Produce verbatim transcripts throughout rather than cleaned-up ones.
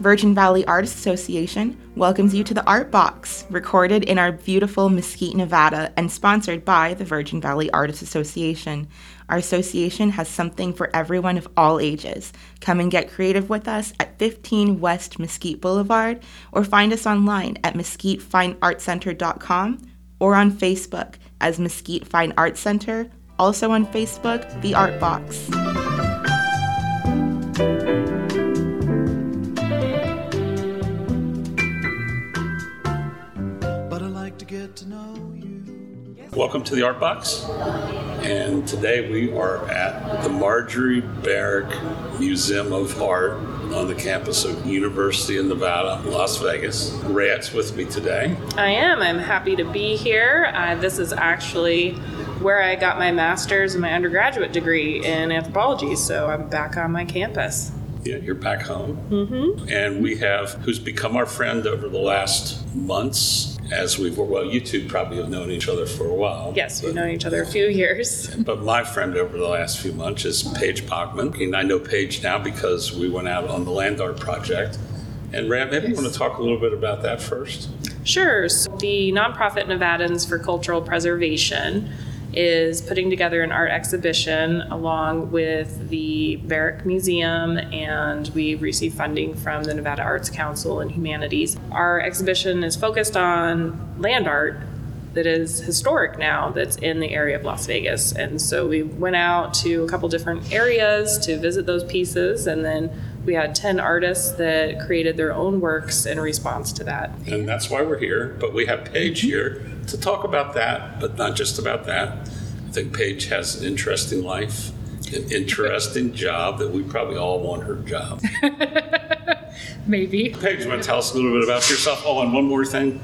Virgin Valley Artists Association welcomes you to the Art Box, recorded in our beautiful Mesquite, Nevada, and sponsored by the Virgin Valley Artists Association. Our association has something for everyone of all ages. Come and get creative with us at fifteen West Mesquite Boulevard, or find us online at mesquite fine art center dot com, or on Facebook as Mesquite Fine Art Center, also on Facebook, The Art Box. Welcome to the Art Box, and today we are at the Marjorie Barrick Museum of Art on the campus of University of Nevada, Las Vegas. Rayette's with me today. I am. I'm happy to be here. Uh, this is actually where I got my master's and my undergraduate degree in anthropology, so I'm back on my campus. Yeah, you're back home. Mm-hmm. And we have, who's become our friend over the last months, as we've, well, you two probably have known each other for a while. Yes, we've known each other a few years. But my friend over the last few months is Paige Bockman. And I know Paige now because we went out on the Land Art Project. And Ram, maybe yes. You want to talk a little bit about that first? Sure. So the nonprofit Nevadans for Cultural Preservation is putting together an art exhibition along with the Barrick Museum, and we receive funding from the Nevada Arts Council and Humanities. Our exhibition is focused on land art that is historic now, that's in the area of Las Vegas. And so we went out to a couple different areas to visit those pieces, and then we had ten artists that created their own works in response to that. And that's why we're here, but we have Paige here to talk about that, but not just about that. I think Paige has an interesting life, an interesting job that we probably all want her job. Maybe. Paige, you want to tell us a little bit about yourself? Oh, and one more thing.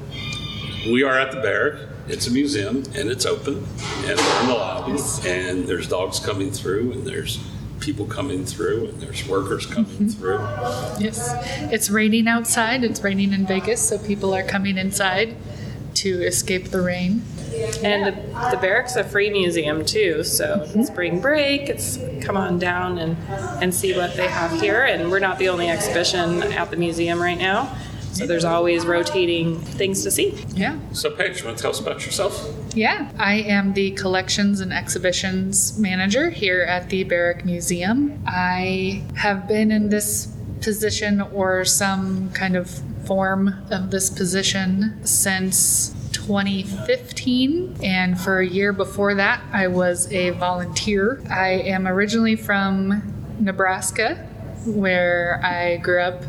We are at the Barrick. It's a museum, and it's open, and we're in the lobby, yes. And there's dogs coming through, and there's people coming through, and there's workers coming mm-hmm. through. Yes. It's raining outside. It's raining in Vegas, so people are coming inside to escape the rain. And the, the Barrick's a free museum too, so mm-hmm. spring break, it's come on down and, and see what they have here. And we're not the only exhibition at the museum right now, so there's always rotating things to see. Yeah. So Paige, you want to tell us about yourself? Yeah, I am the collections and exhibitions manager here at the Barrick Museum. I have been in this position or some kind of form of this position since twenty fifteen, and for a year before that I was a volunteer. I am originally from Nebraska, where I grew up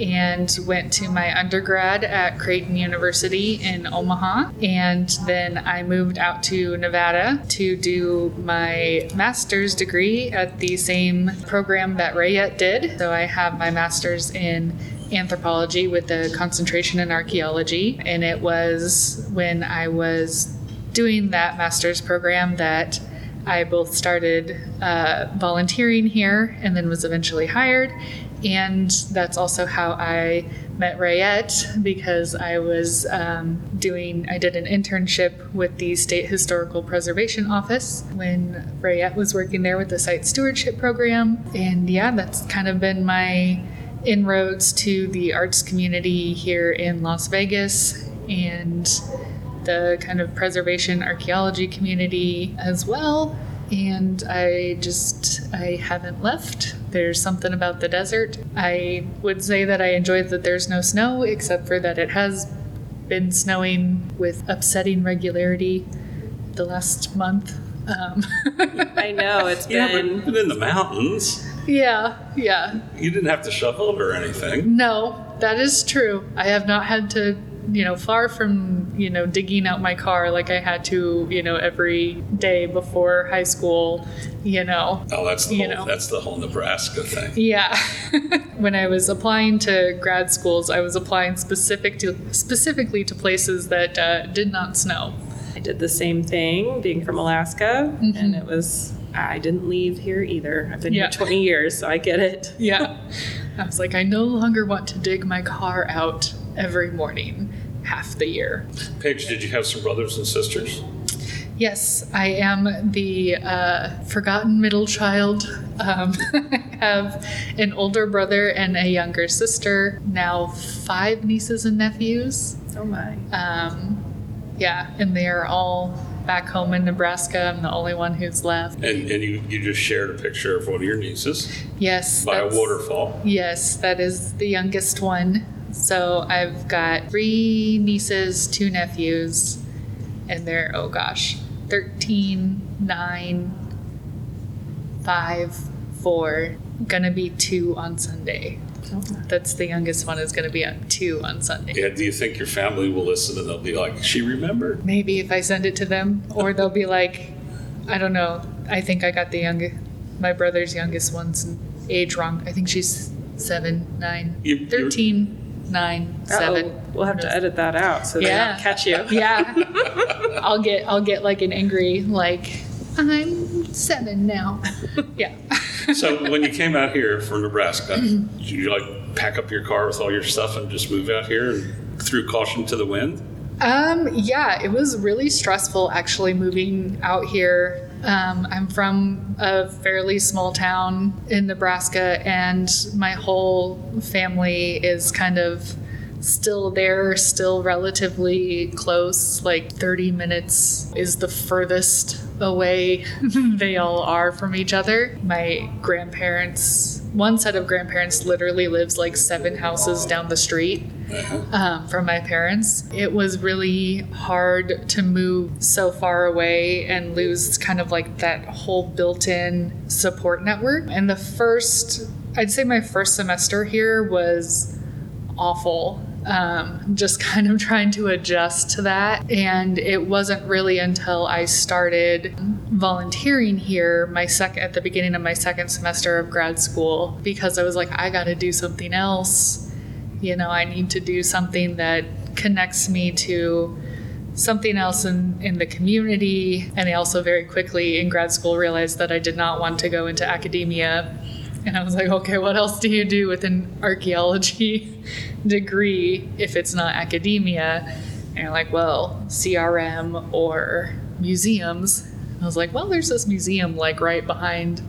and went to my undergrad at Creighton University in Omaha, and then I moved out to Nevada to do my master's degree at the same program that Rayette did. So I have my master's in anthropology with a concentration in archaeology, and it was when I was doing that master's program that I both started uh, volunteering here and then was eventually hired. And that's also how I met Rayette, because I was um, doing, I did an internship with the State Historical Preservation Office when Rayette was working there with the Site Stewardship Program. And yeah, that's kind of been my inroads to the arts community here in Las Vegas and the kind of preservation archaeology community as well. And I just, I haven't left. There's something about the desert. I would say that I enjoy that there's no snow, except for that it has been snowing with upsetting regularity the last month. Um. I know, it's been... Yeah, but in the mountains. Yeah, yeah. You didn't have to shovel it or anything. No, that is true. I have not had to, you know, far from, you know, digging out my car like I had to, you know, every day before high school, you know. Oh, that's the, whole, that's the whole Nebraska thing. Yeah. When I was applying to grad schools, I was applying specific to, specifically to places that uh, did not snow. I did the same thing, being from Alaska, mm-hmm. and it was, I didn't leave here either. I've been yeah. here twenty years, so I get it. Yeah. I was like, I no longer want to dig my car out every morning, half the year. Paige, did you have some brothers and sisters? Yes, I am the uh, forgotten middle child. Um, I have an older brother and a younger sister, now five nieces and nephews. Oh my. Um, yeah, and they are all back home in Nebraska. I'm the only one who's left. And, and you, you just shared a picture of one of your nieces. Yes. By a waterfall. Yes, that is the youngest one. So I've got three nieces, two nephews, and they're, oh gosh, thirteen, nine, five, four, gonna be two on Sunday. That's the youngest one is going to be at two on Sunday. Yeah, do you think your family will listen and they'll be like, she remembered? Maybe if I send it to them, or they'll be like, I don't know. I think I got the youngest, my brother's youngest one's age wrong. I think she's seven, nine, you, thirteen, nine, uh-oh. seven. We'll have to edit that out so they yeah. don't catch you. Yeah, I'll get I'll get like an angry like, I'm seven now. Yeah. So when you came out here from Nebraska, did you like pack up your car with all your stuff and just move out here and threw caution to the wind? Um, yeah, it was really stressful actually moving out here. Um, I'm from a fairly small town in Nebraska, and my whole family is kind of still there, still relatively close, like thirty minutes is the furthest away they all are from each other. My grandparents, one set of grandparents literally lives like seven houses down the street um, from my parents. It was really hard to move so far away and lose kind of like that whole built-in support network. And the first, I'd say my first semester here was awful. Um, just kind of trying to adjust to that. And it wasn't really until I started volunteering here my sec- at the beginning of my second semester of grad school, because I was like, I got to do something else. You know, I need to do something that connects me to something else in, in the community. And I also very quickly in grad school realized that I did not want to go into academia. And I was like, okay, what else do you do with an archaeology degree if it's not academia? And you're like, well, C R M or museums. And I was like, well, there's this museum like right behind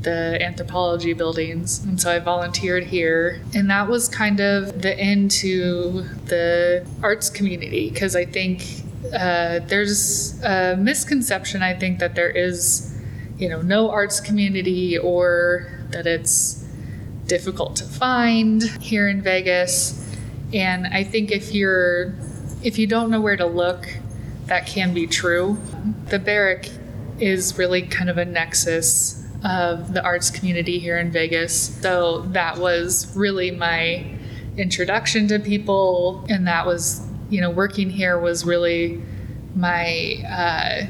the anthropology buildings. And so I volunteered here. And that was kind of the end to the arts community, because I think uh, there's a misconception, I think, that there is, you know, no arts community, or that it's difficult to find here in Vegas. And I think if you're, if you don't know where to look, that can be true. The Barrick is really kind of a nexus of the arts community here in Vegas. So that was really my introduction to people. And that was, you know, working here was really my, uh,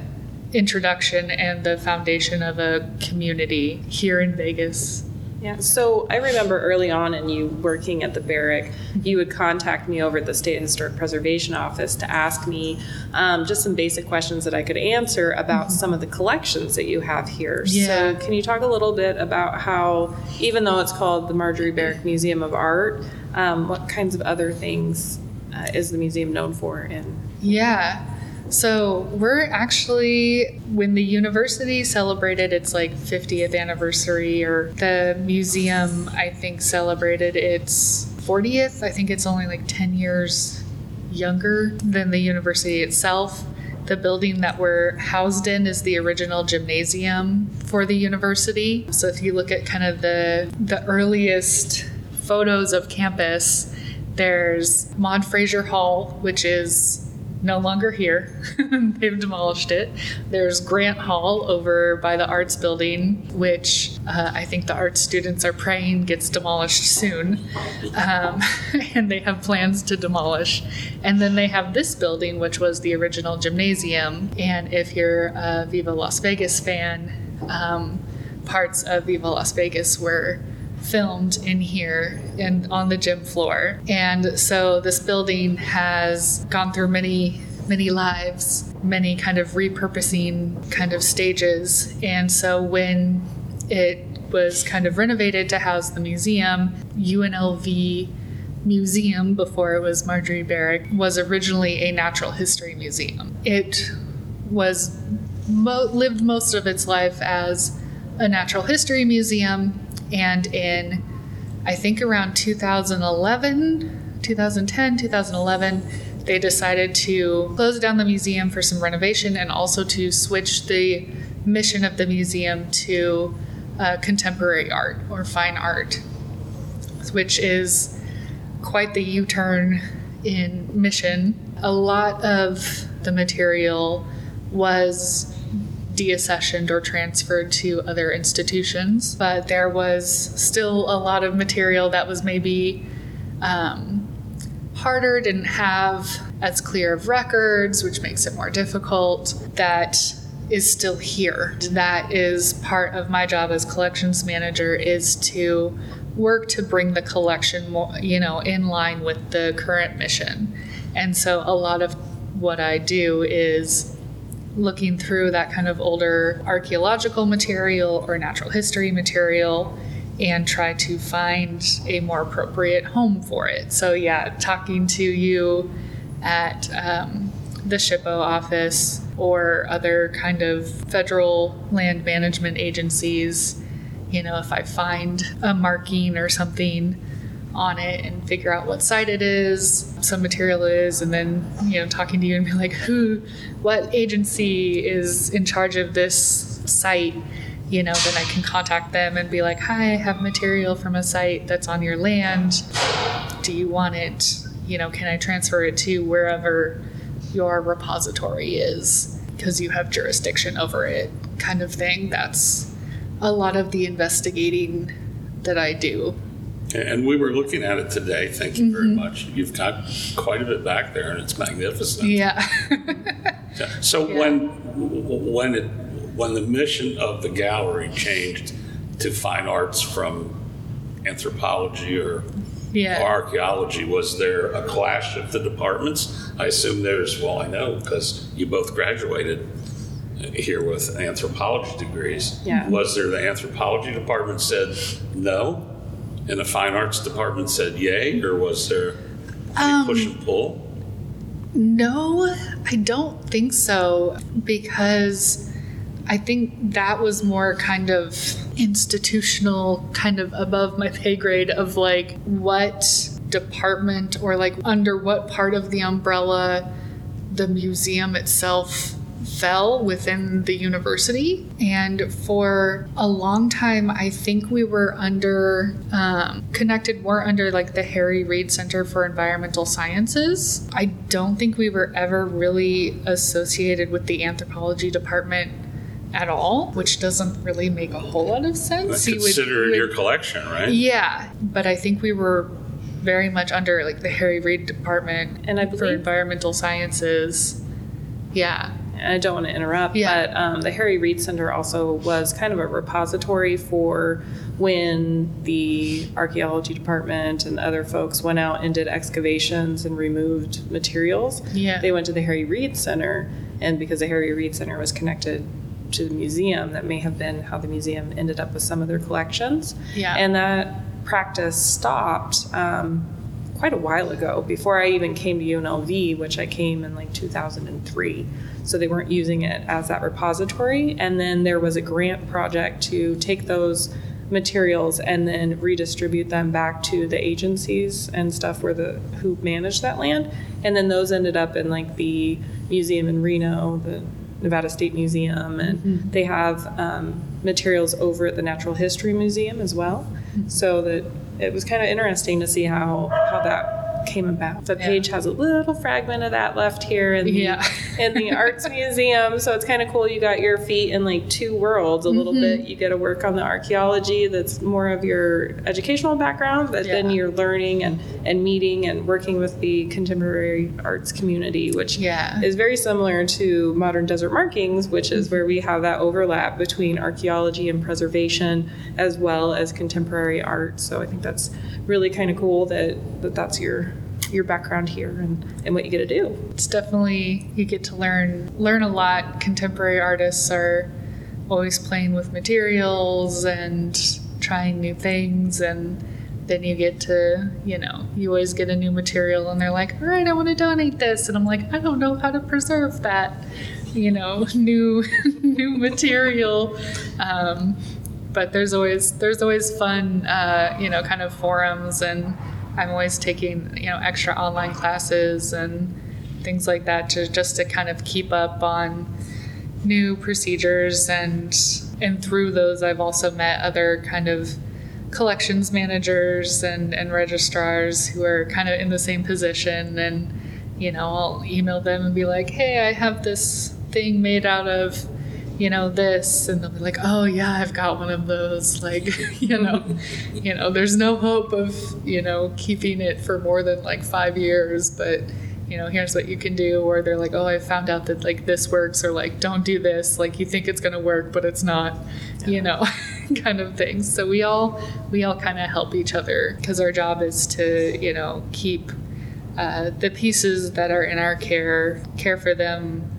introduction and the foundation of a community here in Vegas. Yeah, so I remember early on in you working at the Barrick, you would contact me over at the State Historic Preservation Office to ask me um, just some basic questions that I could answer about some of the collections that you have here. Yeah. So can you talk a little bit about how, even though it's called the Marjorie Barrick Museum of Art, um, what kinds of other things uh, is the museum known for? And yeah. So we're actually, when the university celebrated its like fiftieth anniversary, or the museum, I think, celebrated its fortieth. I think it's only like ten years younger than the university itself. The building that we're housed in is the original gymnasium for the university. So if you look at kind of the the earliest photos of campus, there's Maud Fraser Hall, which is no longer here. They've demolished it. There's Grant Hall over by the Arts Building, which uh, I think the arts students are praying gets demolished soon. Um, and they have plans to demolish. And then they have this building, which was the original gymnasium. And if you're a Viva Las Vegas fan, um, parts of Viva Las Vegas were filmed in here and on the gym floor. And so this building has gone through many, many lives, many kind of repurposing kind of stages. And so when it was kind of renovated to house the museum. U N L V Museum, before it was Marjorie Barrick, was originally a natural history museum. It was mo- lived most of its life as a natural history museum, and in, I think, around twenty eleven, twenty ten, twenty eleven, they decided to close down the museum for some renovation and also to switch the mission of the museum to uh, contemporary art or fine art, which is quite the U-turn in mission. A lot of the material was deaccessioned or transferred to other institutions, but there was still a lot of material that was maybe um, harder, didn't have as clear of records, which makes it more difficult, that is still here. That is part of my job as collections manager, is to work to bring the collection more, you know, in line with the current mission. And so a lot of what I do is looking through that kind of older archaeological material or natural history material and try to find a more appropriate home for it. So yeah, talking to you at um, the SHPO office or other kind of federal land management agencies, you know, if I find a marking or something on it and figure out what site it is, some material is, and then, you know, talking to you and be like, who, what agency is in charge of this site? You know, then I can contact them and be like, hi, I have material from a site that's on your land. Do you want it? You know, can I transfer it to wherever your repository is because you have jurisdiction over it, kind of thing. That's a lot of the investigating that I do. And we were looking at it today. Thank you mm-hmm. very much. You've got quite a bit back there, and it's magnificent. Yeah. so yeah. when when it when the mission of the gallery changed to fine arts from anthropology or yeah. archaeology, was there a clash of the departments? I assume there's. Well, I know because you both graduated here with anthropology degrees. Yeah. Was there the anthropology department said no? And the fine arts department said yay, or was there any um, push and pull? No, I don't think so, because I think that was more kind of institutional, kind of above my pay grade of like what department or like under what part of the umbrella the museum itself fell within the university. And for a long time, I think we were under, um, connected more under like the Harry Reid Center for Environmental Sciences. I don't think we were ever really associated with the anthropology department at all, which doesn't really make a whole lot of sense. You consider it your collection, right? Yeah, but I think we were very much under like the Harry Reid department and I believe for environmental sciences. Yeah. I don't want to interrupt, yeah. but um, the Harry Reid Center also was kind of a repository for when the archaeology department and other folks went out and did excavations and removed materials. Yeah. They went to the Harry Reid Center, and because the Harry Reid Center was connected to the museum, that may have been how the museum ended up with some of their collections. Yeah. And that practice stopped um, quite a while ago, before I even came to U N L V, which I came in like two thousand three. So they weren't using it as that repository. And then there was a grant project to take those materials and then redistribute them back to the agencies and stuff where the who managed that land. And then those ended up in like the museum in Reno, the Nevada State Museum, and mm-hmm. they have um, materials over at the Natural History Museum as well. Mm-hmm. So that it was kind of interesting to see how, how that came about. So Paige yeah. has a little fragment of that left here in the, yeah. in the Arts Museum. So it's kind of cool. You got your feet in like two worlds a mm-hmm. little bit. You get to work on the archaeology that's more of your educational background, but yeah. then you're learning and, and meeting and working with the contemporary arts community, which yeah. is very similar to Modern Desert Markings, which is where we have that overlap between archaeology and preservation as well as contemporary art. So I think that's really kind of cool that, that that's your your background here and, and what you get to do. It's definitely, you get to learn learn a lot. Contemporary artists are always playing with materials and trying new things, and then you get to, you know, you always get a new material and they're like, all right, I want to donate this. And I'm like, I don't know how to preserve that, you know, new new material. Um, but there's always there's always fun, uh, you know, kind of forums. And I'm always taking, you know, extra online classes and things like that to just to kind of keep up on new procedures. And and through those, I've also met other kind of collections managers and, and registrars who are kind of in the same position. And, you know, I'll email them and be like, hey, I have this thing made out of, you know, this. And they'll be like, oh yeah, I've got one of those. Like, you know, you know, there's no hope of, you know, keeping it for more than like five years, but, you know, here's what you can do. Or they're like, oh, I found out that like this works, or like, don't do this. Like, you think it's going to work, but it's not, yeah. you know, kind of thing. So we all, we all kind of help each other, because our job is to, you know, keep uh, the pieces that are in our care, care for them,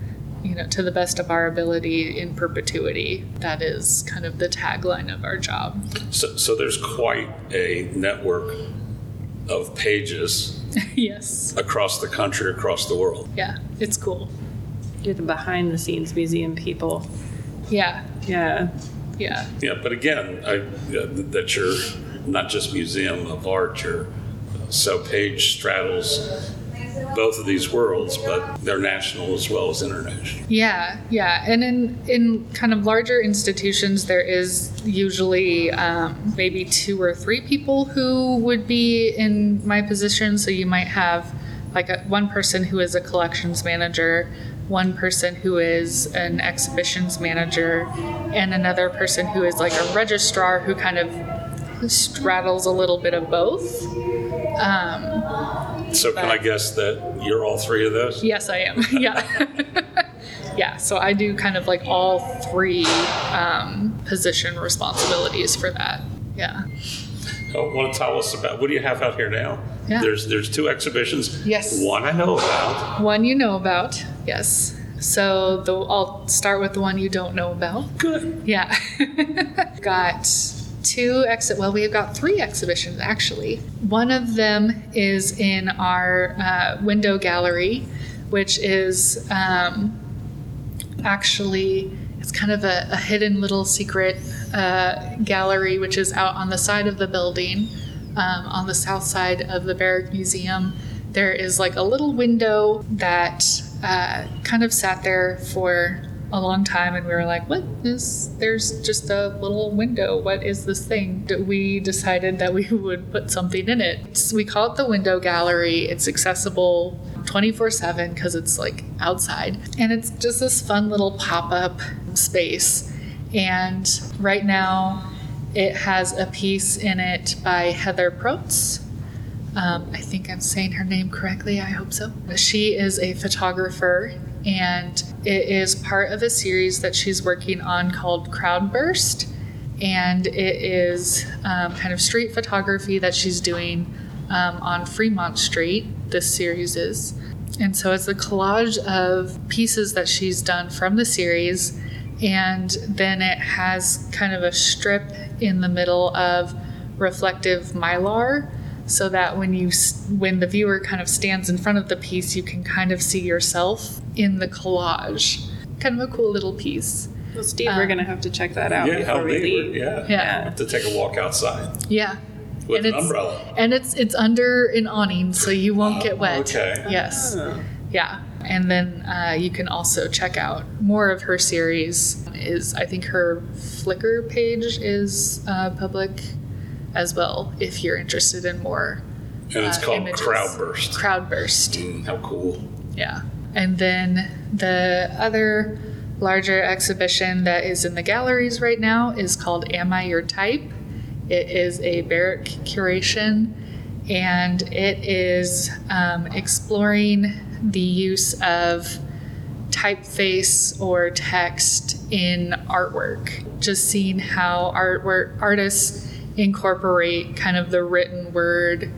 you know, to the best of our ability in perpetuity. That is kind of the tagline of our job. So, so there's quite a network of pages. Yes. Across the country, across the world. Yeah, it's cool. You're the behind-the-scenes museum people. Yeah. Yeah. Yeah. Yeah, but again, I, uh, that you're not just Museum of Art, you're, uh, so Paige straddles both of these worlds, but they're national as well as international. Yeah, yeah. And in, in kind of larger institutions, there is usually um, maybe two or three people who would be in my position. So you might have like a, one person who is a collections manager, one person who is an exhibitions manager, and another person who is like a registrar who kind of straddles a little bit of both. Um, So but, can I guess that you're all three of those? Yes, I am. Yeah. Yeah. So I do kind of like all three um, position responsibilities for that. Yeah. Oh, want to tell us about, what do you have out here now? Yeah. There's there's two exhibitions. Yes. One I know about. One you know about. Yes. So the, I'll start with the one you don't know about. Good. Yeah. Got... Two exit. Well, we have got three exhibitions actually. One of them is in our uh, window gallery, which is um, actually it's kind of a, a hidden little secret uh, gallery, which is out on the side of the building, um, on the south side of the Barrick Museum. There is like a little window that uh, kind of sat there for a long time, and we were like, what is, there's just a little window, what is this thing? We decided that we would put something in it. So we call it the window gallery. It's accessible twenty-four seven because it's like outside, and it's just this fun little pop-up space. And right now it has a piece in it by Heather Protz. um, I think I'm saying her name correctly, I hope so. She is a photographer, and it is part of a series that she's working on called Crowd Burst. And it is um, kind of street photography that she's doing um, on Fremont Street, this series is. And so it's a collage of pieces that she's done from the series. And then it has kind of a strip in the middle of reflective Mylar, so that when you, when the viewer kind of stands in front of the piece, you can kind of see yourself in the collage. Kind of a cool little piece. Well, Steve, um, we're going to have to check that out yeah, before we leave. Yeah, yeah. Have to take a walk outside. Yeah. With and an it's, umbrella. And it's it's under an awning, so you won't oh, get wet. Okay. Yes. Ah. Yeah. And then uh, you can also check out more of her series. Is I think her Flickr page is uh, public as well, if you're interested in more images. And it's uh, called images. Crowd Burst. Crowd Burst. Mm, how cool. Yeah. And then the other larger exhibition that is in the galleries right now is called Am I Your Type? It is a Barrick curation, and it is um, exploring the use of typeface or text in artwork. Just seeing how artwork artists incorporate kind of the written word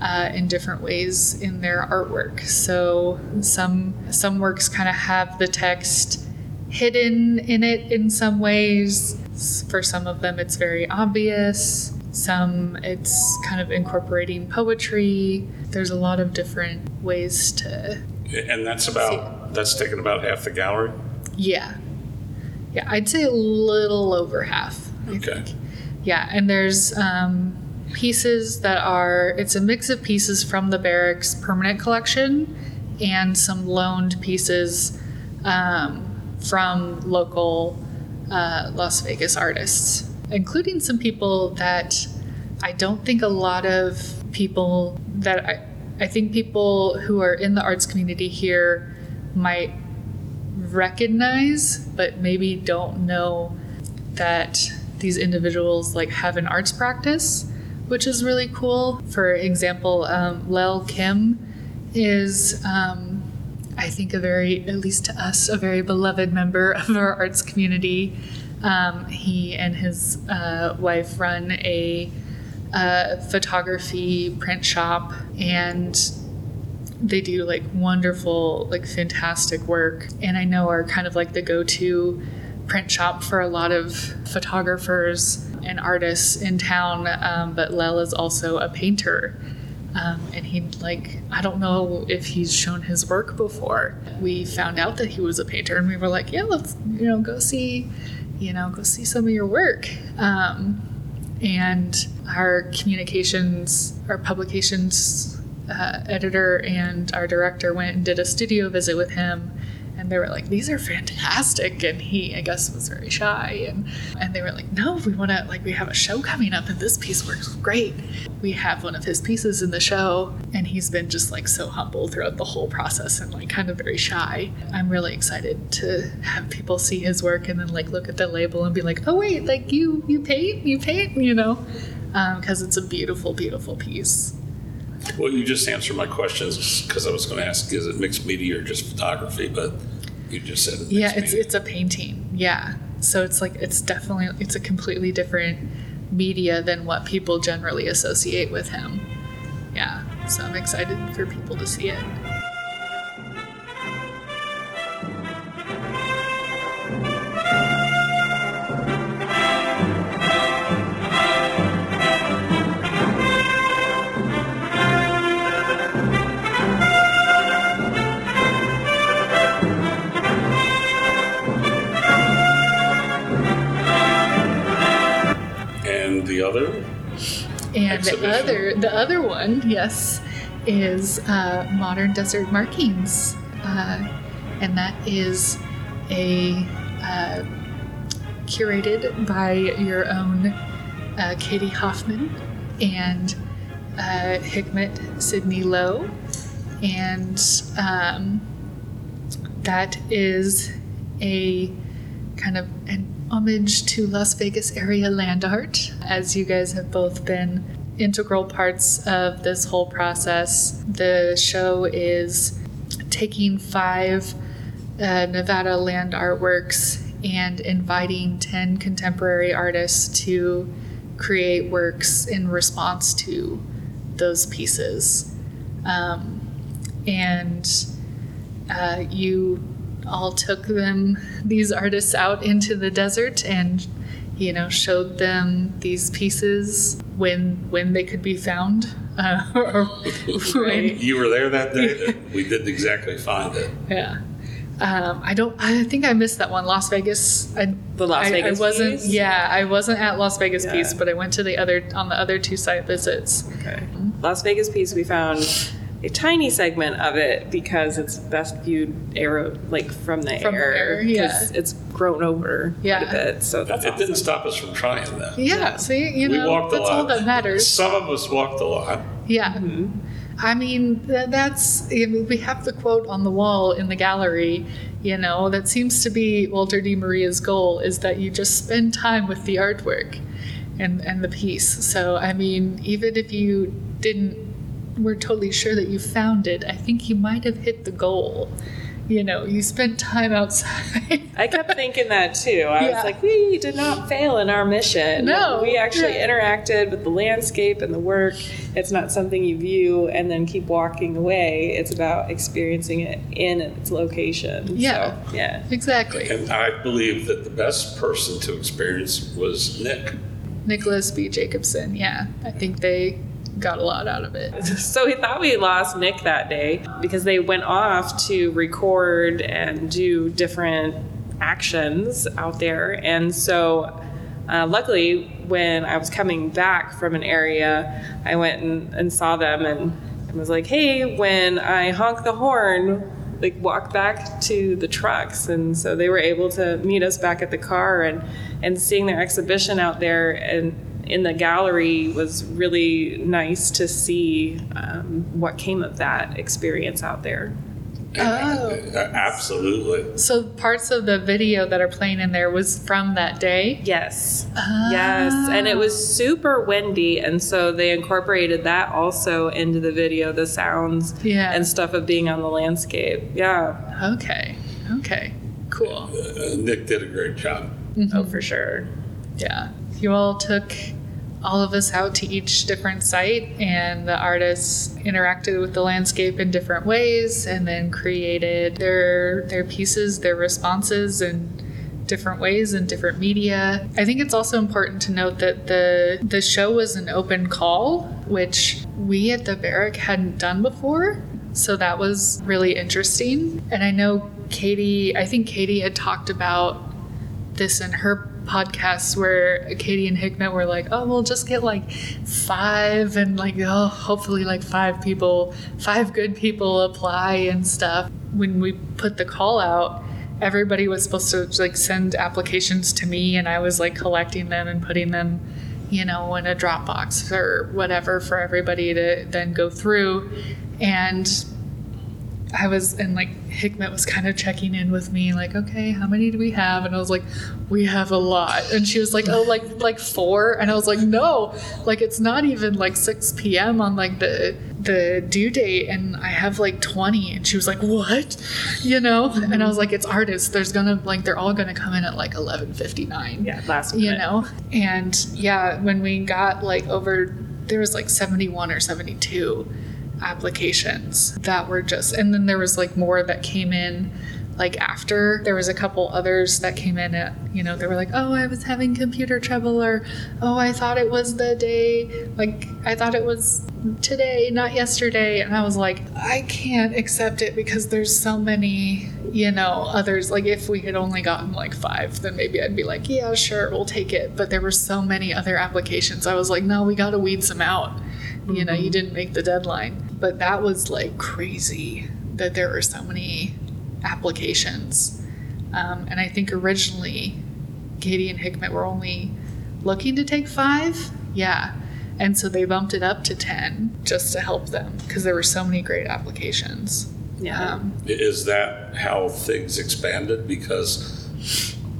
uh, in different ways in their artwork. So some some works kind of have the text hidden in it in some ways. For some of them, it's very obvious. Some, it's kind of incorporating poetry. There's a lot of different ways to... And that's about, that's taken about half the gallery? Yeah. Yeah, I'd say a little over half, I okay. think. Yeah, and there's um, pieces that are, it's a mix of pieces from the Barracks permanent collection and some loaned pieces um, from local uh, Las Vegas artists, including some people that I don't think a lot of people that I, I think people who are in the arts community here might recognize, but maybe don't know that these individuals like have an arts practice, which is really cool. For example, um, Lel Kim is, um, I think, a very, at least to us, a very beloved member of our arts community. Um, he and his uh, wife run a uh, photography print shop, and they do like wonderful, like fantastic work. And I know are kind of like the go-to print shop for a lot of photographers and artists in town. Um, but Lel is also a painter. Um, and he, like, I don't know if he's shown his work before. We found out that he was a painter, and we were like, yeah, let's, you know, go see, you know, go see some of your work. Um, and our communications, our publications uh, editor and our director went and did a studio visit with him. And they were like, these are fantastic. And he, I guess, was very shy. And, and they were like, no, we want to, like, we have a show coming up and this piece works great. We have one of his pieces in the show. And he's been just, like, so humble throughout the whole process and, like, kind of very shy. I'm really excited to have people see his work and then, like, look at the label and be like, oh, wait, like, you, you paint, you paint, you know, because um, it's a beautiful, beautiful piece. Well, you just answered my questions because I was going to ask, is it mixed media or just photography? But you just said it's yeah, it's media. It's a painting. Yeah, so it's like it's definitely it's a completely different media than what people generally associate with him. Yeah, so I'm excited for people to see it. And the other, the other one, yes, is uh, Modern Desert Markings, uh, and that is a uh, curated by your own uh, Katie Hoffman and uh, Hikmet Sidney Lowe, and um, that is a kind of an homage to Las Vegas area land art, as you guys have both been integral parts of this whole process. The show is taking five uh, Nevada land artworks and inviting ten contemporary artists to create works in response to those pieces. Um, and uh, you all took them, these artists, out into the desert and, you know, showed them these pieces when when they could be found. Uh, or when, you were there that day. We didn't exactly find it. Yeah. Um, I don't, I think I missed that one. Las Vegas. I, the Las I, Vegas I wasn't, piece? Yeah, I wasn't at Las Vegas yeah. piece, but I went to the other, on the other two site visits. Okay. Mm-hmm. Las Vegas piece, we found a tiny segment of it because it's best viewed aero, like from the from air. Because yeah. it's grown over yeah. quite a bit. So that's it awesome. Didn't stop us from trying that. Yeah, yeah. See, you we know, walked that's a lot. All that matters. Some of us walked a lot. Yeah. Mm-hmm. I mean, that's, I mean, we have the quote on the wall in the gallery, you know, that seems to be Walter D. Maria's goal, is that you just spend time with the artwork and, and the piece. So, I mean, even if you didn't, we're totally sure that you found it, I think you might have hit the goal, you know, you spent time outside. I kept thinking that too. I yeah. was like, we did not fail in our mission. No. We actually interacted with the landscape and the work. It's not something you view and then keep walking away. It's about experiencing it in its location. Yeah. So, yeah. Exactly. And I believe that the best person to experience was Nick. Nicholas B. Jacobson. Yeah. I think they got a lot out of it. So we thought we lost Nick that day because they went off to record and do different actions out there. And so uh, luckily when I was coming back from an area, I went and, and saw them and, and was like, hey, when I honk the horn, like walk back to the trucks. And so they were able to meet us back at the car, and, and seeing their exhibition out there and in the gallery was really nice to see um, what came of that experience out there. Oh. Absolutely. So parts of the video that are playing in there was from that day? Yes. Oh. Yes. And it was super windy. And so they incorporated that also into the video, the sounds yeah. and stuff of being on the landscape. Yeah. Okay. Okay. Cool. Uh, Nick did a great job. Mm-hmm. Oh, for sure. Yeah. You all took all of us out to each different site, and the artists interacted with the landscape in different ways and then created their their pieces, their responses in different ways and different media. I think it's also important to note that the the show was an open call, which we at the Barrick hadn't done before. So that was really interesting. And I know Katie, I think Katie had talked about this in her podcasts where Katie and Hikmet were like, oh, we'll just get like five and like, oh, hopefully like five people, five good people apply and stuff. When we put the call out, everybody was supposed to like send applications to me, and I was like collecting them and putting them, you know, in a Dropbox or whatever for everybody to then go through. And I was, and like Hikmet was kind of checking in with me like, okay, how many do we have? And I was like, we have a lot. And she was like, oh, like like four. And I was like, no, like it's not even like six p.m. on like the the due date, and I have like twenty. And she was like, what? You know? Mm-hmm. And I was like, it's artists. There's gonna like they're all gonna come in at like eleven fifty-nine. Yeah, last minute. You know? And yeah, when we got like over, there was like seventy-one or seventy-two applications that were just, and then there was like more that came in like after. There was a couple others that came in at, you know, they were like, oh, I was having computer trouble, or oh, I thought it was the day, like I thought it was today, not yesterday. And I was like, I can't accept it because there's so many, you know, others. Like if we had only gotten like five, then maybe I'd be like, yeah, sure, we'll take it. But there were so many other applications. I was like, no, we got to weed some out. You know, you didn't make the deadline. But that was like crazy that there were so many applications. Um, and I think originally Katie and Hikmet were only looking to take five. Yeah. And so they bumped it up to ten just to help them because there were so many great applications. Yeah. Um, Is that how things expanded? Because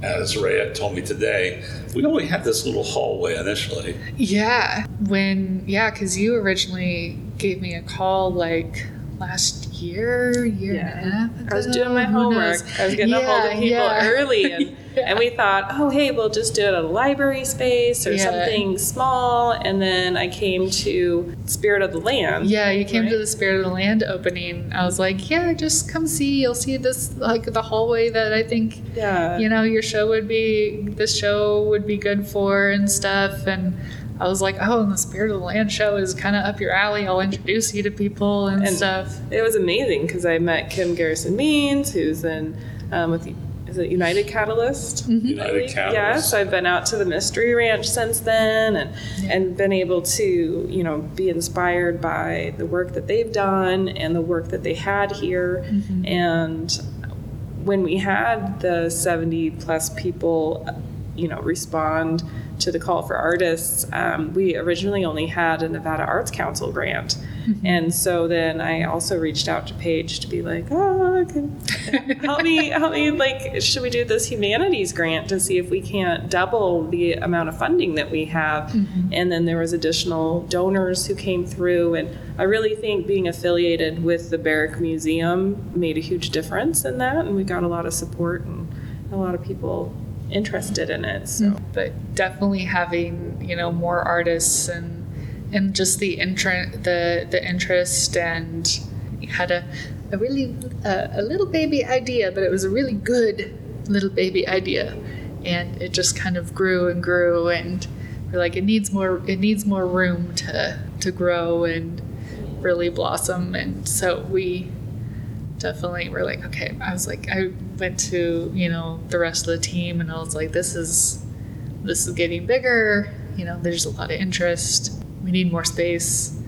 as Rhea told me today, we only had this little hallway initially. Yeah. When, yeah, because you originally gave me a call like last year, year yeah. and a half ago. I was doing my homework. I was getting yeah, a hold of people yeah. early. And, yeah. and we thought, oh, hey, we'll just do it at a library space or yeah. something small. And then I came to Spirit of the Land. Yeah, you came right? to the Spirit of the Land opening. I was like, yeah, just come see. You'll see this, like the hallway that I think, yeah. you know, your show would be, this show would be good for and stuff. And I was like, oh, and the Spirit of the Land show is kind of up your alley. I'll introduce you to people and, and stuff. It was amazing because I met Kim Garrison Means, who's in um, with the, is it United Catalyst? Mm-hmm. United Catalyst. Yes, I've been out to the Mystery Ranch since then, and yeah. and been able to, you know, be inspired by the work that they've done and the work that they had here. Mm-hmm. And when we had the seventy plus people, you know, respond to the call for artists, um, we originally only had a Nevada Arts Council grant. Mm-hmm. And so then I also reached out to Paige to be like, oh, can, help me, help me, like, should we do this humanities grant to see if we can't double the amount of funding that we have? Mm-hmm. And then there was additional donors who came through. And I really think being affiliated with the Barrick Museum made a huge difference in that. And we got a lot of support and a lot of people interested in it. So, but definitely having, you know, more artists and and just the interest, the the interest, and you had a a really uh, a little baby idea, but it was a really good little baby idea, and it just kind of grew and grew, and we're like, it needs more, it needs more room to to grow and really blossom, and so we. Definitely, we're like, okay, I was like, I went to, you know, the rest of the team, and I was like, this is, this is getting bigger, you know, there's a lot of interest, we need more space,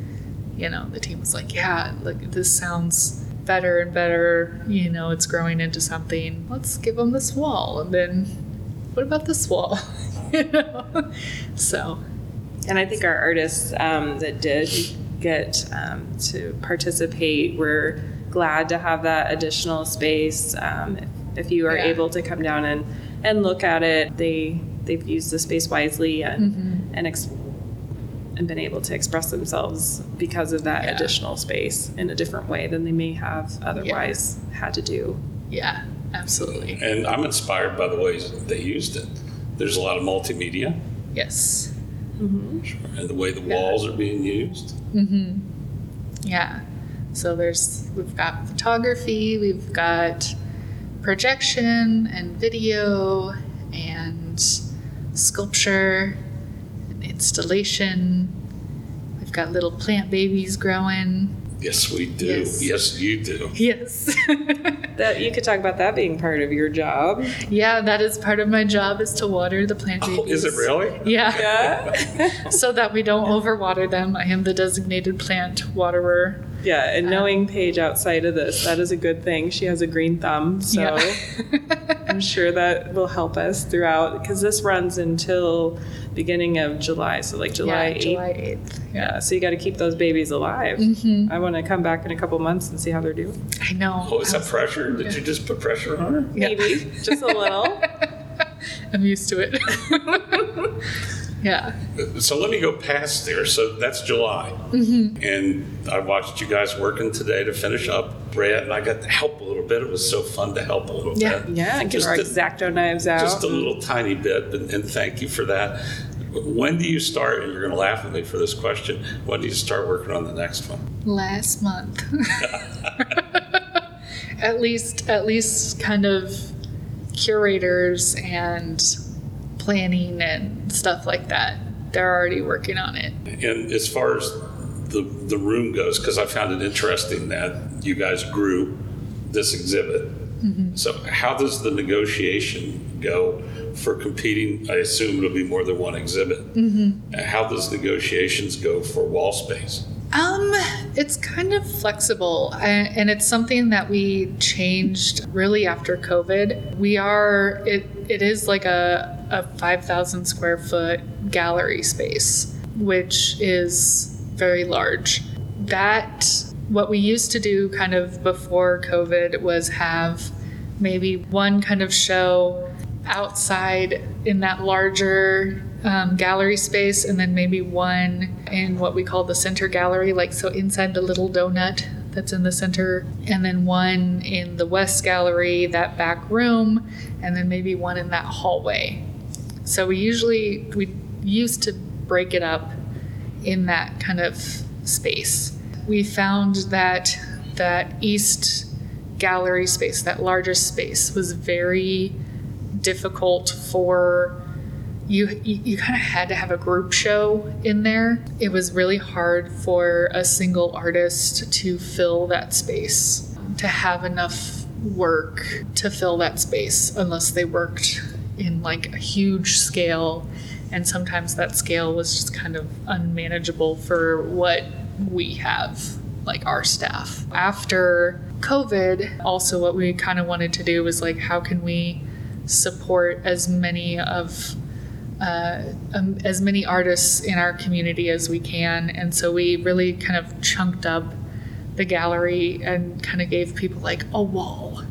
you know, the team was like, yeah, like, this sounds better and better, you know, it's growing into something, let's give them this wall, and then, what about this wall, you know, so. And I think our artists um, that did get um, to participate were glad to have that additional space. Um, if, if you are yeah. able to come down and, and look at it, they they've used the space wisely and mm-hmm. and, ex- and been able to express themselves because of that yeah. additional space in a different way than they may have otherwise yeah. had to do. Yeah, absolutely. And I'm inspired by the ways they used it. There's a lot of multimedia. Yes. Mm-hmm. Sure. And the way the yeah. walls are being used. Mm-hmm. Yeah. So there's, we've got photography, we've got projection and video and sculpture and installation. We've got little plant babies growing. Yes, we do. Yes, yes you do. Yes. That you could talk about that being part of your job. Yeah, that is part of my job, is to water the plant babies. Oh, is it really? Yeah. yeah. So that we don't overwater them. I am the designated plant waterer. Yeah, and knowing um, Paige outside of this, that is a good thing. She has a green thumb, so yeah. I'm sure that will help us throughout, because this runs until beginning of July, so like July yeah, eighth. July eighth. Yeah, yeah, so you got to keep those babies alive. Mm-hmm. I want to come back in a couple months and see how they're doing. I know. Oh, is that pressure? Did you just put pressure on her? Yeah. Maybe, just a little. I'm used to it. Yeah. So let me go past there. So that's July. Mm-hmm. And I watched you guys working today to finish up Brad, and I got to help a little bit. It was so fun to help a little yeah. bit. Yeah, and get our X-Acto knives out. Just a little tiny bit, and, and thank you for that. When do you start, and you're going to laugh at me for this question, when do you start working on the next one? Last month. At least, at least kind of curators and planning and stuff like that. They're already working on it. And as far as the the room goes, because I found it interesting that you guys grew this exhibit. Mm-hmm. So how does the negotiation go for competing? I assume it'll be more than one exhibit. Mm-hmm. How does negotiations go for wall space? Um, it's kind of flexible, and it's something that we changed really after COVID. We are, it, it is like a, a five thousand square foot gallery space, which is very large. That, what we used to do kind of before COVID was have maybe one kind of show outside in that larger Um, gallery space, and then maybe one in what we call the center gallery, like so inside the little donut that's in the center, and then one in the west gallery, that back room, and then maybe one in that hallway. So we usually, we used to break it up in that kind of space. We found that that east gallery space, that largest space, was very difficult for You you kind of had to have a group show in there. It was really hard for a single artist to fill that space, to have enough work to fill that space, unless they worked in like a huge scale. And sometimes that scale was just kind of unmanageable for what we have, like our staff. After COVID, also what we kind of wanted to do was like, how can we support as many of uh, um, as many artists in our community as we can. And so we really kind of chunked up the gallery and kind of gave people like a wall.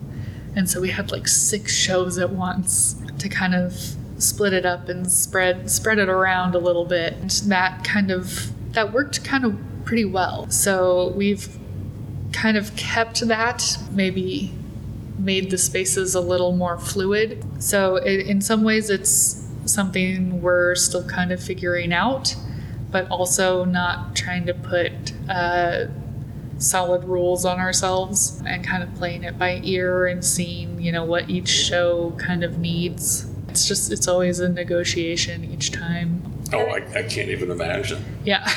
And so we had like six shows at once to kind of split it up and spread spread it around a little bit. And that kind of, that worked kind of pretty well. So we've kind of kept that, maybe made the spaces a little more fluid. So it, in some ways it's something we're still kind of figuring out, but also not trying to put uh, solid rules on ourselves and kind of playing it by ear and seeing, you know, what each show kind of needs. It's just, it's always a negotiation each time. Oh, I, I can't even imagine. Yeah.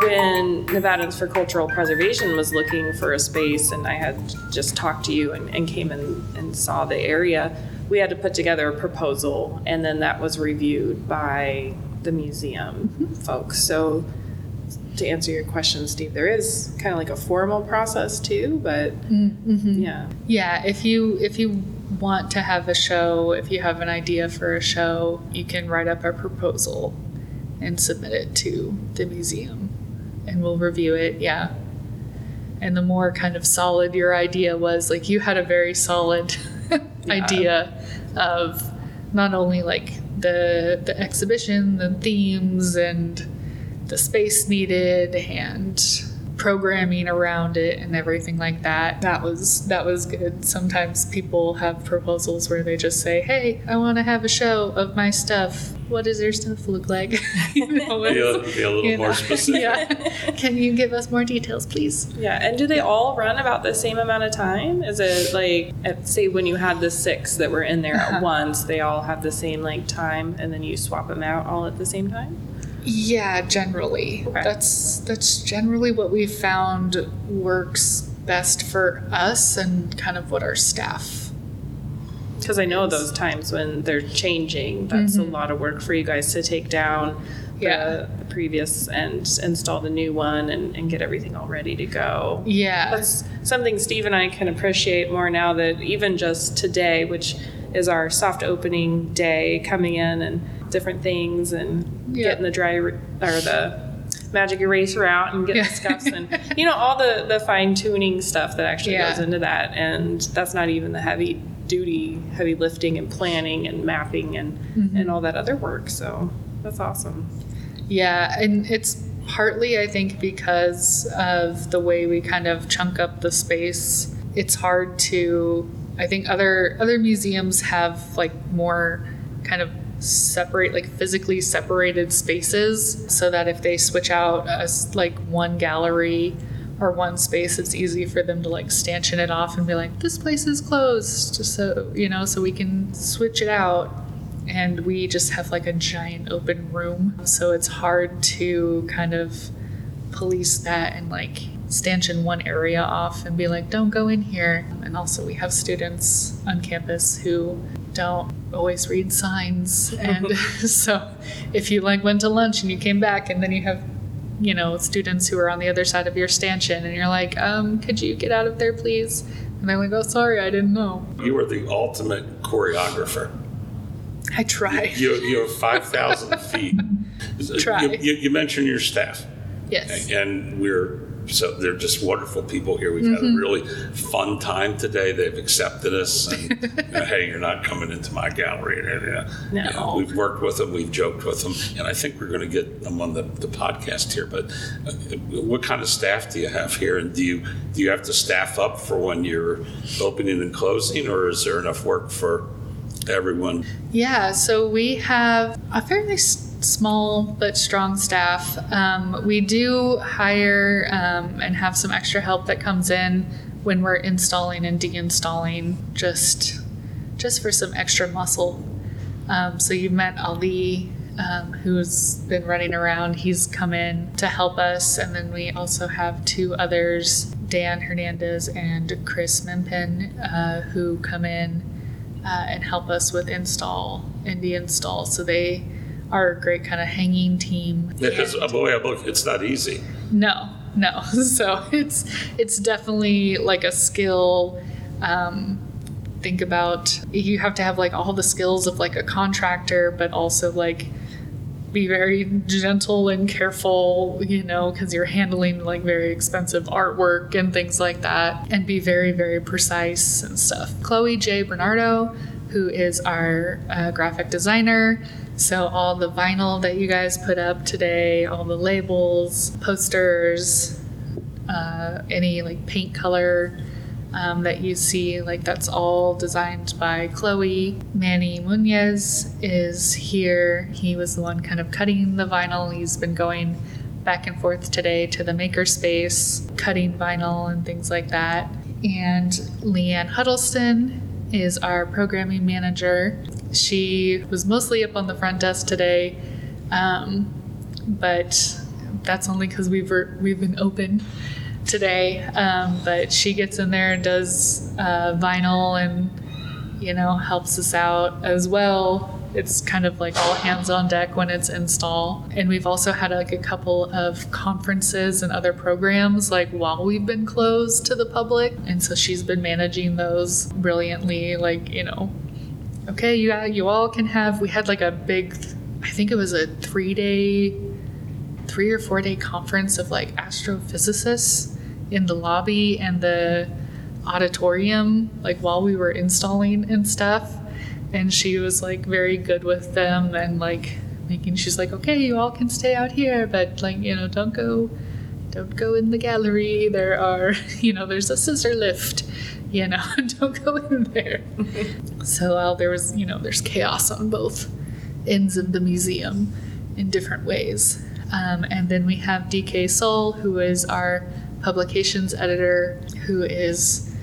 When Nevadans for Cultural Preservation was looking for a space, and I had just talked to you and, and came in and saw the area, we had to put together a proposal, and then that was reviewed by the museum mm-hmm. folks. So to answer your question, Steve, there is kind of like a formal process too, but mm-hmm. yeah. Yeah, if you if you want to have a show, if you have an idea for a show, you can write up a proposal and submit it to the museum. And we'll review it, yeah. And the more kind of solid your idea was, like you had a very solid yeah. idea of not only like the the exhibition, the themes, and the space needed, and programming around it, and everything like that. That was that was good. Sometimes people have proposals where they just say, "Hey, I want to have a show of my stuff. What does your stuff look like?" you know, be, a, be a little more know. specific. Yeah. Can you give us more details, please? Yeah. And do they yeah. all run about the same amount of time? Is it like, at, say, when you had the six that were in there uh-huh. at once, they all have the same like time, and then you swap them out all at the same time? Yeah, generally. Okay. That's that's generally what we found works best for us and kind of what our staff. Because I know those times when they're changing, that's mm-hmm. a lot of work for you guys to take down the, yeah. the previous and install the new one and, and get everything all ready to go. Yeah. That's something Steve and I can appreciate more now, that even just today, which is our soft opening day, coming in and different things and yeah. getting the dry or the magic eraser out and getting yeah. the scuffs and you know all the the fine tuning stuff that actually yeah. goes into that, and that's not even the heavy duty heavy lifting and planning and mapping and mm-hmm. and all that other work. So that's awesome. Yeah, and it's partly I think because of the way we kind of chunk up the space. It's hard to, I think other other museums have like more kind of separate, like physically separated spaces, so that if they switch out a, like one gallery or one space, it's easy for them to like stanchion it off and be like, this place is closed, just so you know, so we can switch it out. And we just have like a giant open room, so it's hard to kind of police that and like stanchion one area off and be like, don't go in here. And also we have students on campus who don't always read signs, and so if you like went to lunch and you came back and then you have, you know, students who are on the other side of your stanchion and you're like, um could you get out of there please, and they're like, oh sorry, I didn't know. You were the ultimate choreographer. I tried. You, you, you have five thousand feet. Try. You, you, you mentioned your staff. Yes. And we're so they're just wonderful people here. We've mm-hmm. had a really fun time today. They've accepted us. And, you know, hey, you're not coming into my gallery. You know, no. You know, we've worked with them. We've joked with them. And I think we're going to get them on the, the podcast here. But uh, what kind of staff do you have here? And do you do you have to staff up for when you're opening and closing, or is there enough work for everyone? Yeah, so we have a fairly small but strong staff. Um, we do hire um, and have some extra help that comes in when we're installing and deinstalling, just just for some extra muscle. Um, so you met Ali, um, who's been running around. He's come in to help us, and then we also have two others, Dan Hernandez and Chris Mimpin, uh, who come in uh, and help us with install and deinstall. So they are a great kind of hanging team. Because, oh boy, it's not easy. No, no. So it's it's definitely like a skill. Um, think about, you have to have like all the skills of like a contractor, but also like be very gentle and careful, you know, because you're handling like very expensive artwork and things like that, and be very, very precise and stuff. Chloe J. Bernardo, who is our uh, graphic designer. So all the vinyl that you guys put up today, all the labels, posters, uh, any like paint color um, that you see, like that's all designed by Chloe. Manny Munez is here. He was the one kind of cutting the vinyl. He's been going back and forth today to the makerspace, cutting vinyl and things like that. And Leanne Huddleston is our programming manager. She was mostly up on the front desk today, um, but that's only because we've re- we've been open today. Um, but she gets in there and does uh, vinyl and, you know, helps us out as well. It's kind of like all hands on deck when it's install. And we've also had like a couple of conferences and other programs like while we've been closed to the public. And so she's been managing those brilliantly, like, you know, okay, you, you all can have, we had like a big, I think it was a three day, three or four day conference of like astrophysicists in the lobby and the auditorium, like while we were installing and stuff. And she was like very good with them and like making, she's like, okay, you all can stay out here, but like, you know, don't go, don't go in the gallery. There are, you know, there's a scissor lift, you know, don't go in there. So uh, there was, you know, there's chaos on both ends of the museum in different ways. Um, and then we have D K Soul, who is our publications editor, who is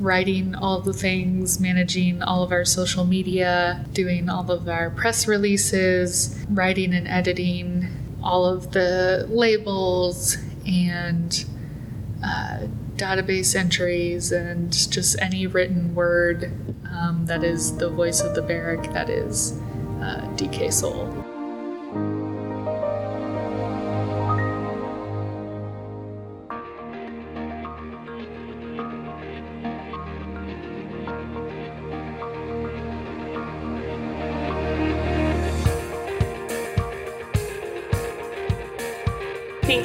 writing all the things, managing all of our social media, doing all of our press releases, writing and editing all of the labels and uh, database entries and just any written word um, that is the voice of the barrack, that is uh, D K Soul.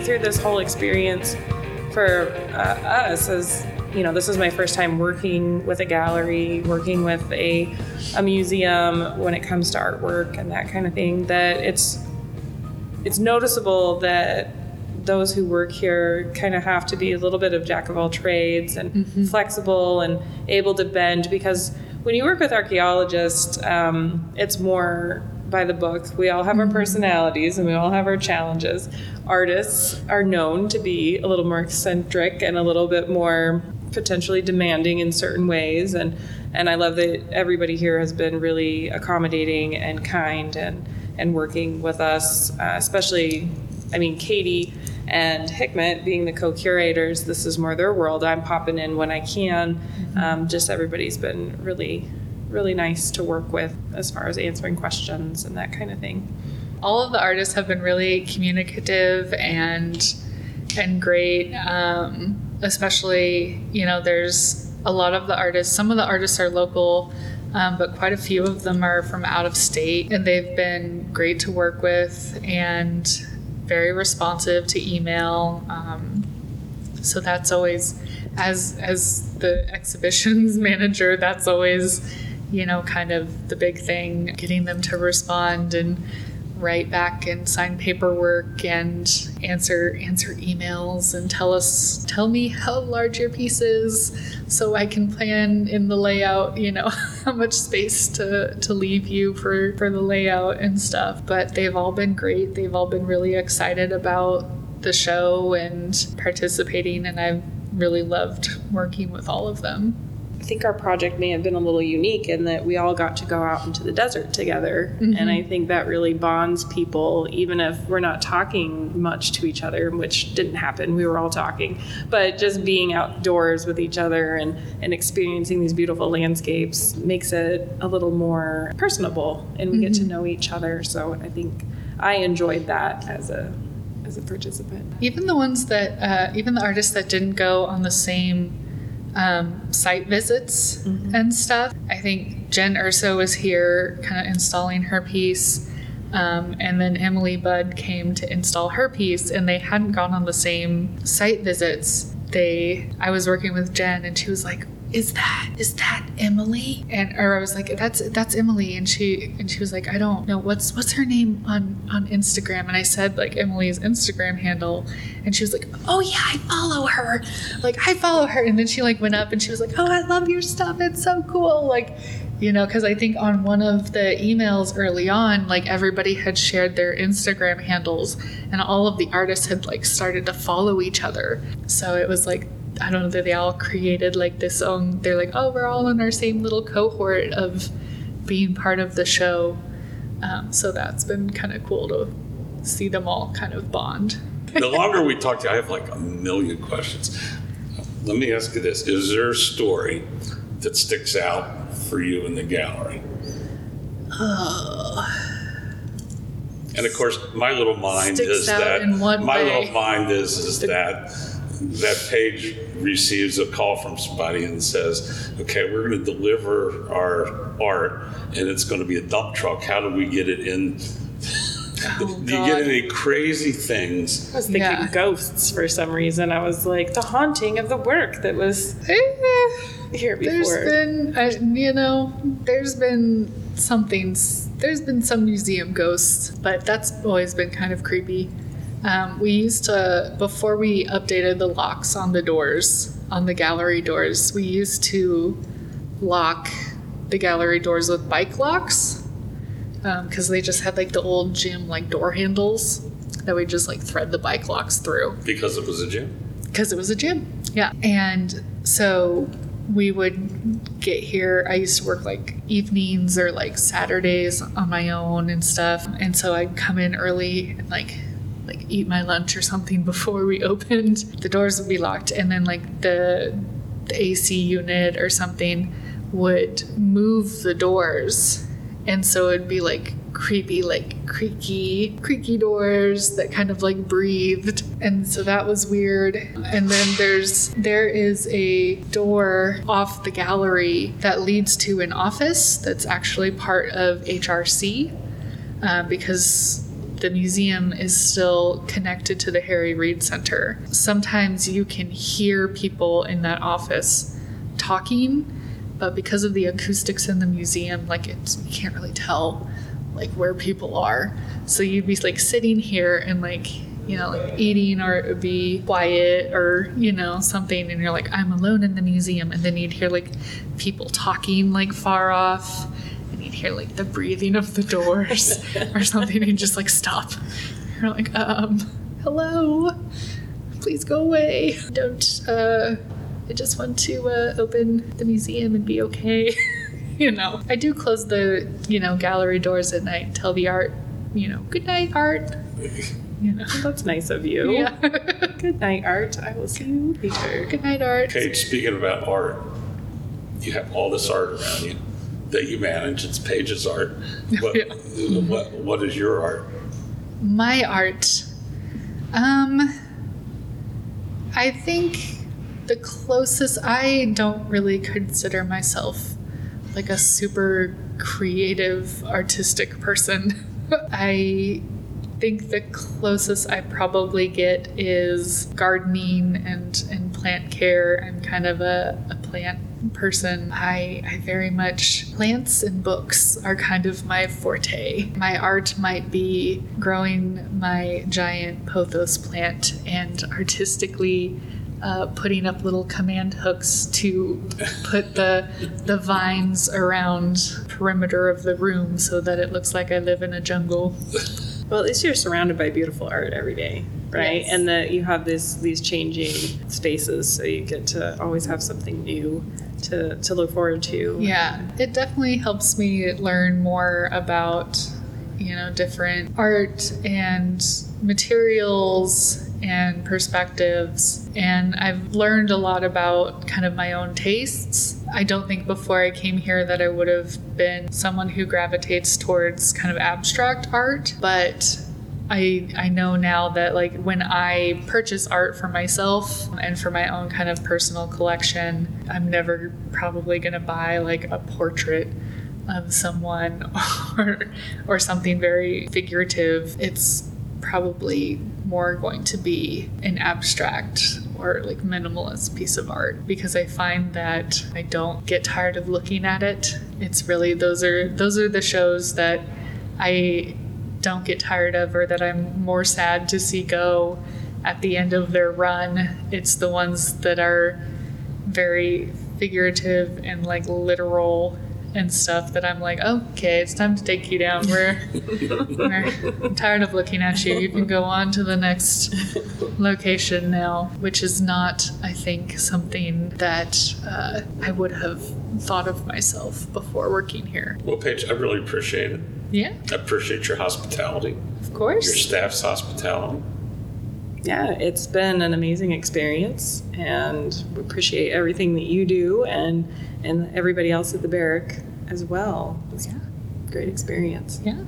Through this whole experience for uh, us, as you know, this is my first time working with a gallery, working with a a museum when it comes to artwork and that kind of thing, that it's it's noticeable that those who work here kind of have to be a little bit of jack of all trades and mm-hmm. flexible and able to bend, because when you work with archaeologists, um, it's more by the book. We all have our personalities and we all have our challenges. Artists are known to be a little more eccentric and a little bit more potentially demanding in certain ways. And, and I love that everybody here has been really accommodating and kind and, and working with us, uh, especially, I mean, Katie and Hikmet being the co-curators, this is more their world. I'm popping in when I can. Um, just everybody's been really really nice to work with as far as answering questions and that kind of thing. All of the artists have been really communicative and and great, um, especially, you know, there's a lot of the artists, some of the artists are local, um, but quite a few of them are from out of state, and they've been great to work with and very responsive to email. Um, so that's always, as as the exhibitions manager, that's always, you know, kind of the big thing, getting them to respond and write back and sign paperwork and answer answer emails and tell us, tell me how large your piece is so I can plan in the layout, you know, how much space to, to leave you for, for the layout and stuff. But they've all been great. They've all been really excited about the show and participating, and I've really loved working with all of them. I think our project may have been a little unique in that we all got to go out into the desert together. Mm-hmm. And I think that really bonds people, even if we're not talking much to each other, which didn't happen. We were all talking. But just being outdoors with each other and, and experiencing these beautiful landscapes makes it a little more personable, and we mm-hmm. get to know each other. So I think I enjoyed that as a as a participant. Even the ones that, uh, even the artists that didn't go on the same um, site visits mm-hmm. and stuff. I think Jen Urso was here kind of installing her piece. Um, and then Emily Budd came to install her piece, and they hadn't gone on the same site visits. They, I was working with Jen, and she was like, "Is that is that Emily?" And or I was like, "That's that's Emily." And she and she was like, "I don't know what's what's her name on on Instagram." And I said like Emily's Instagram handle, and she was like, "Oh yeah, I follow her. Like I follow her." And then she like went up and she was like, "Oh, I love your stuff. It's so cool." Like. You know, because I think on one of the emails early on, like everybody had shared their Instagram handles and all of the artists had like started to follow each other. So it was like, I don't know, they all created like this own, they're like, oh, we're all in our same little cohort of being part of the show. Um, so that's been kind of cool to see them all kind of bond. The longer we talk to you, I have like a million questions. Let me ask you this. Is there a story that sticks out for you in the gallery? Oh. And of course, my little mind is that my way. little mind is is the, that that Paige receives a call from somebody and says, "Okay, we're going to deliver our art, and it's going to be a dump truck. How do we get it in?" Oh, do you get any crazy things? I was thinking yeah. ghosts for some reason. I was like, the haunting of the work that was here before. There's been, I, you know, there's been something, there's been some museum ghosts, but that's always been kind of creepy. Um, we used to, before we updated the locks on the doors, on the gallery doors, we used to lock the gallery doors with bike locks. Because um, they just had like the old gym like door handles that we just like thread the bike locks through. Because it was a gym? Because it was a gym, yeah. And so we would get here. I used to work like evenings or like Saturdays on my own and stuff. And so I'd come in early and like like eat my lunch or something before we opened. The doors would be locked, and then like the, the A C unit or something would move the doors. And so it'd be like creepy, like creaky, creaky doors that kind of like breathed. And so that was weird. And then there's, there is a door off the gallery that leads to an office that's actually part of H R C uh, because the museum is still connected to the Harry Reid Center. Sometimes you can hear people in that office talking. But because of the acoustics in the museum, like it's, you can't really tell like where people are. So you'd be like sitting here and like, you know, like eating, or it would be quiet or, you know, something. And you're like, I'm alone in the museum. And then you'd hear like people talking like far off, and you'd hear like the breathing of the doors or something, and just like stop. You're like, um, hello, please go away. Don't, uh, I just want to uh, open the museum and be okay, you know. I do close the, you know, gallery doors at night and tell the art, you know, good night, art. You know, that's nice of you. Yeah. Good night, art. I will see you later. Good night, art. Paige, speaking about art, you have all this art around you that you manage. It's Paige's art. What, yeah. what, what is your art? My art? Um, I think... The closest, I don't really consider myself like a super creative, artistic person. I think the closest I probably get is gardening and, and plant care. I'm kind of a, a plant person. I, I very much, plants and books are kind of my forte. My art might be growing my giant pothos plant and artistically Uh, putting up little command hooks to put the the vines around the perimeter of the room so that it looks like I live in a jungle. Well, at least you're surrounded by beautiful art every day, right? Yes. And that you have this, these changing spaces, so you get to always have something new to, to look forward to. Yeah, it definitely helps me learn more about, you know, different art and materials and perspectives. And I've learned a lot about kind of my own tastes. I don't think before I came here that I would have been someone who gravitates towards kind of abstract art, but I I know now that, like, when I purchase art for myself and for my own kind of personal collection, I'm never probably going to buy, like, a portrait of someone or or something very figurative. It's probably more going to be an abstract or, like, minimalist piece of art, because I find that I don't get tired of looking at it. It's really, those are those are the shows that I don't get tired of, or that I'm more sad to see go at the end of their run. It's the ones that are very figurative and, like, literal and stuff that I'm like, okay, it's time to take you down. We're, we're I'm tired of looking at you. You can go on to the next location now, which is not, I think, something that uh, I would have thought of myself before working here. Well, Paige, I really appreciate it. Yeah. I appreciate your hospitality. Of course. Your staff's hospitality. Yeah, it's been an amazing experience, and we appreciate everything that you do, and and everybody else at the Barrick as well. It's yeah. a great experience. Yeah.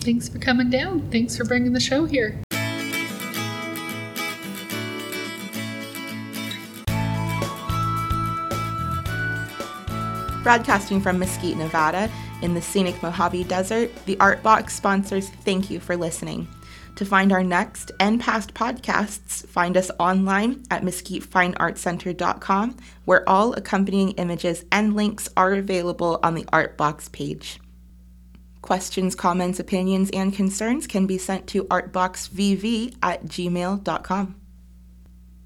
Thanks for coming down. Thanks for bringing the show here. Broadcasting from Mesquite, Nevada, in the scenic Mojave Desert, the Art Box sponsors thank you for listening. To find our next and past podcasts, find us online at mesquite fine art center dot com, where all accompanying images and links are available on the Art Box page. Questions, comments, opinions, and concerns can be sent to artboxvv at gmail dot com.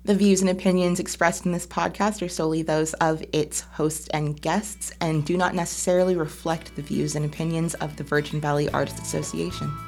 The views and opinions expressed in this podcast are solely those of its hosts and guests and do not necessarily reflect the views and opinions of the Virgin Valley Artists Association.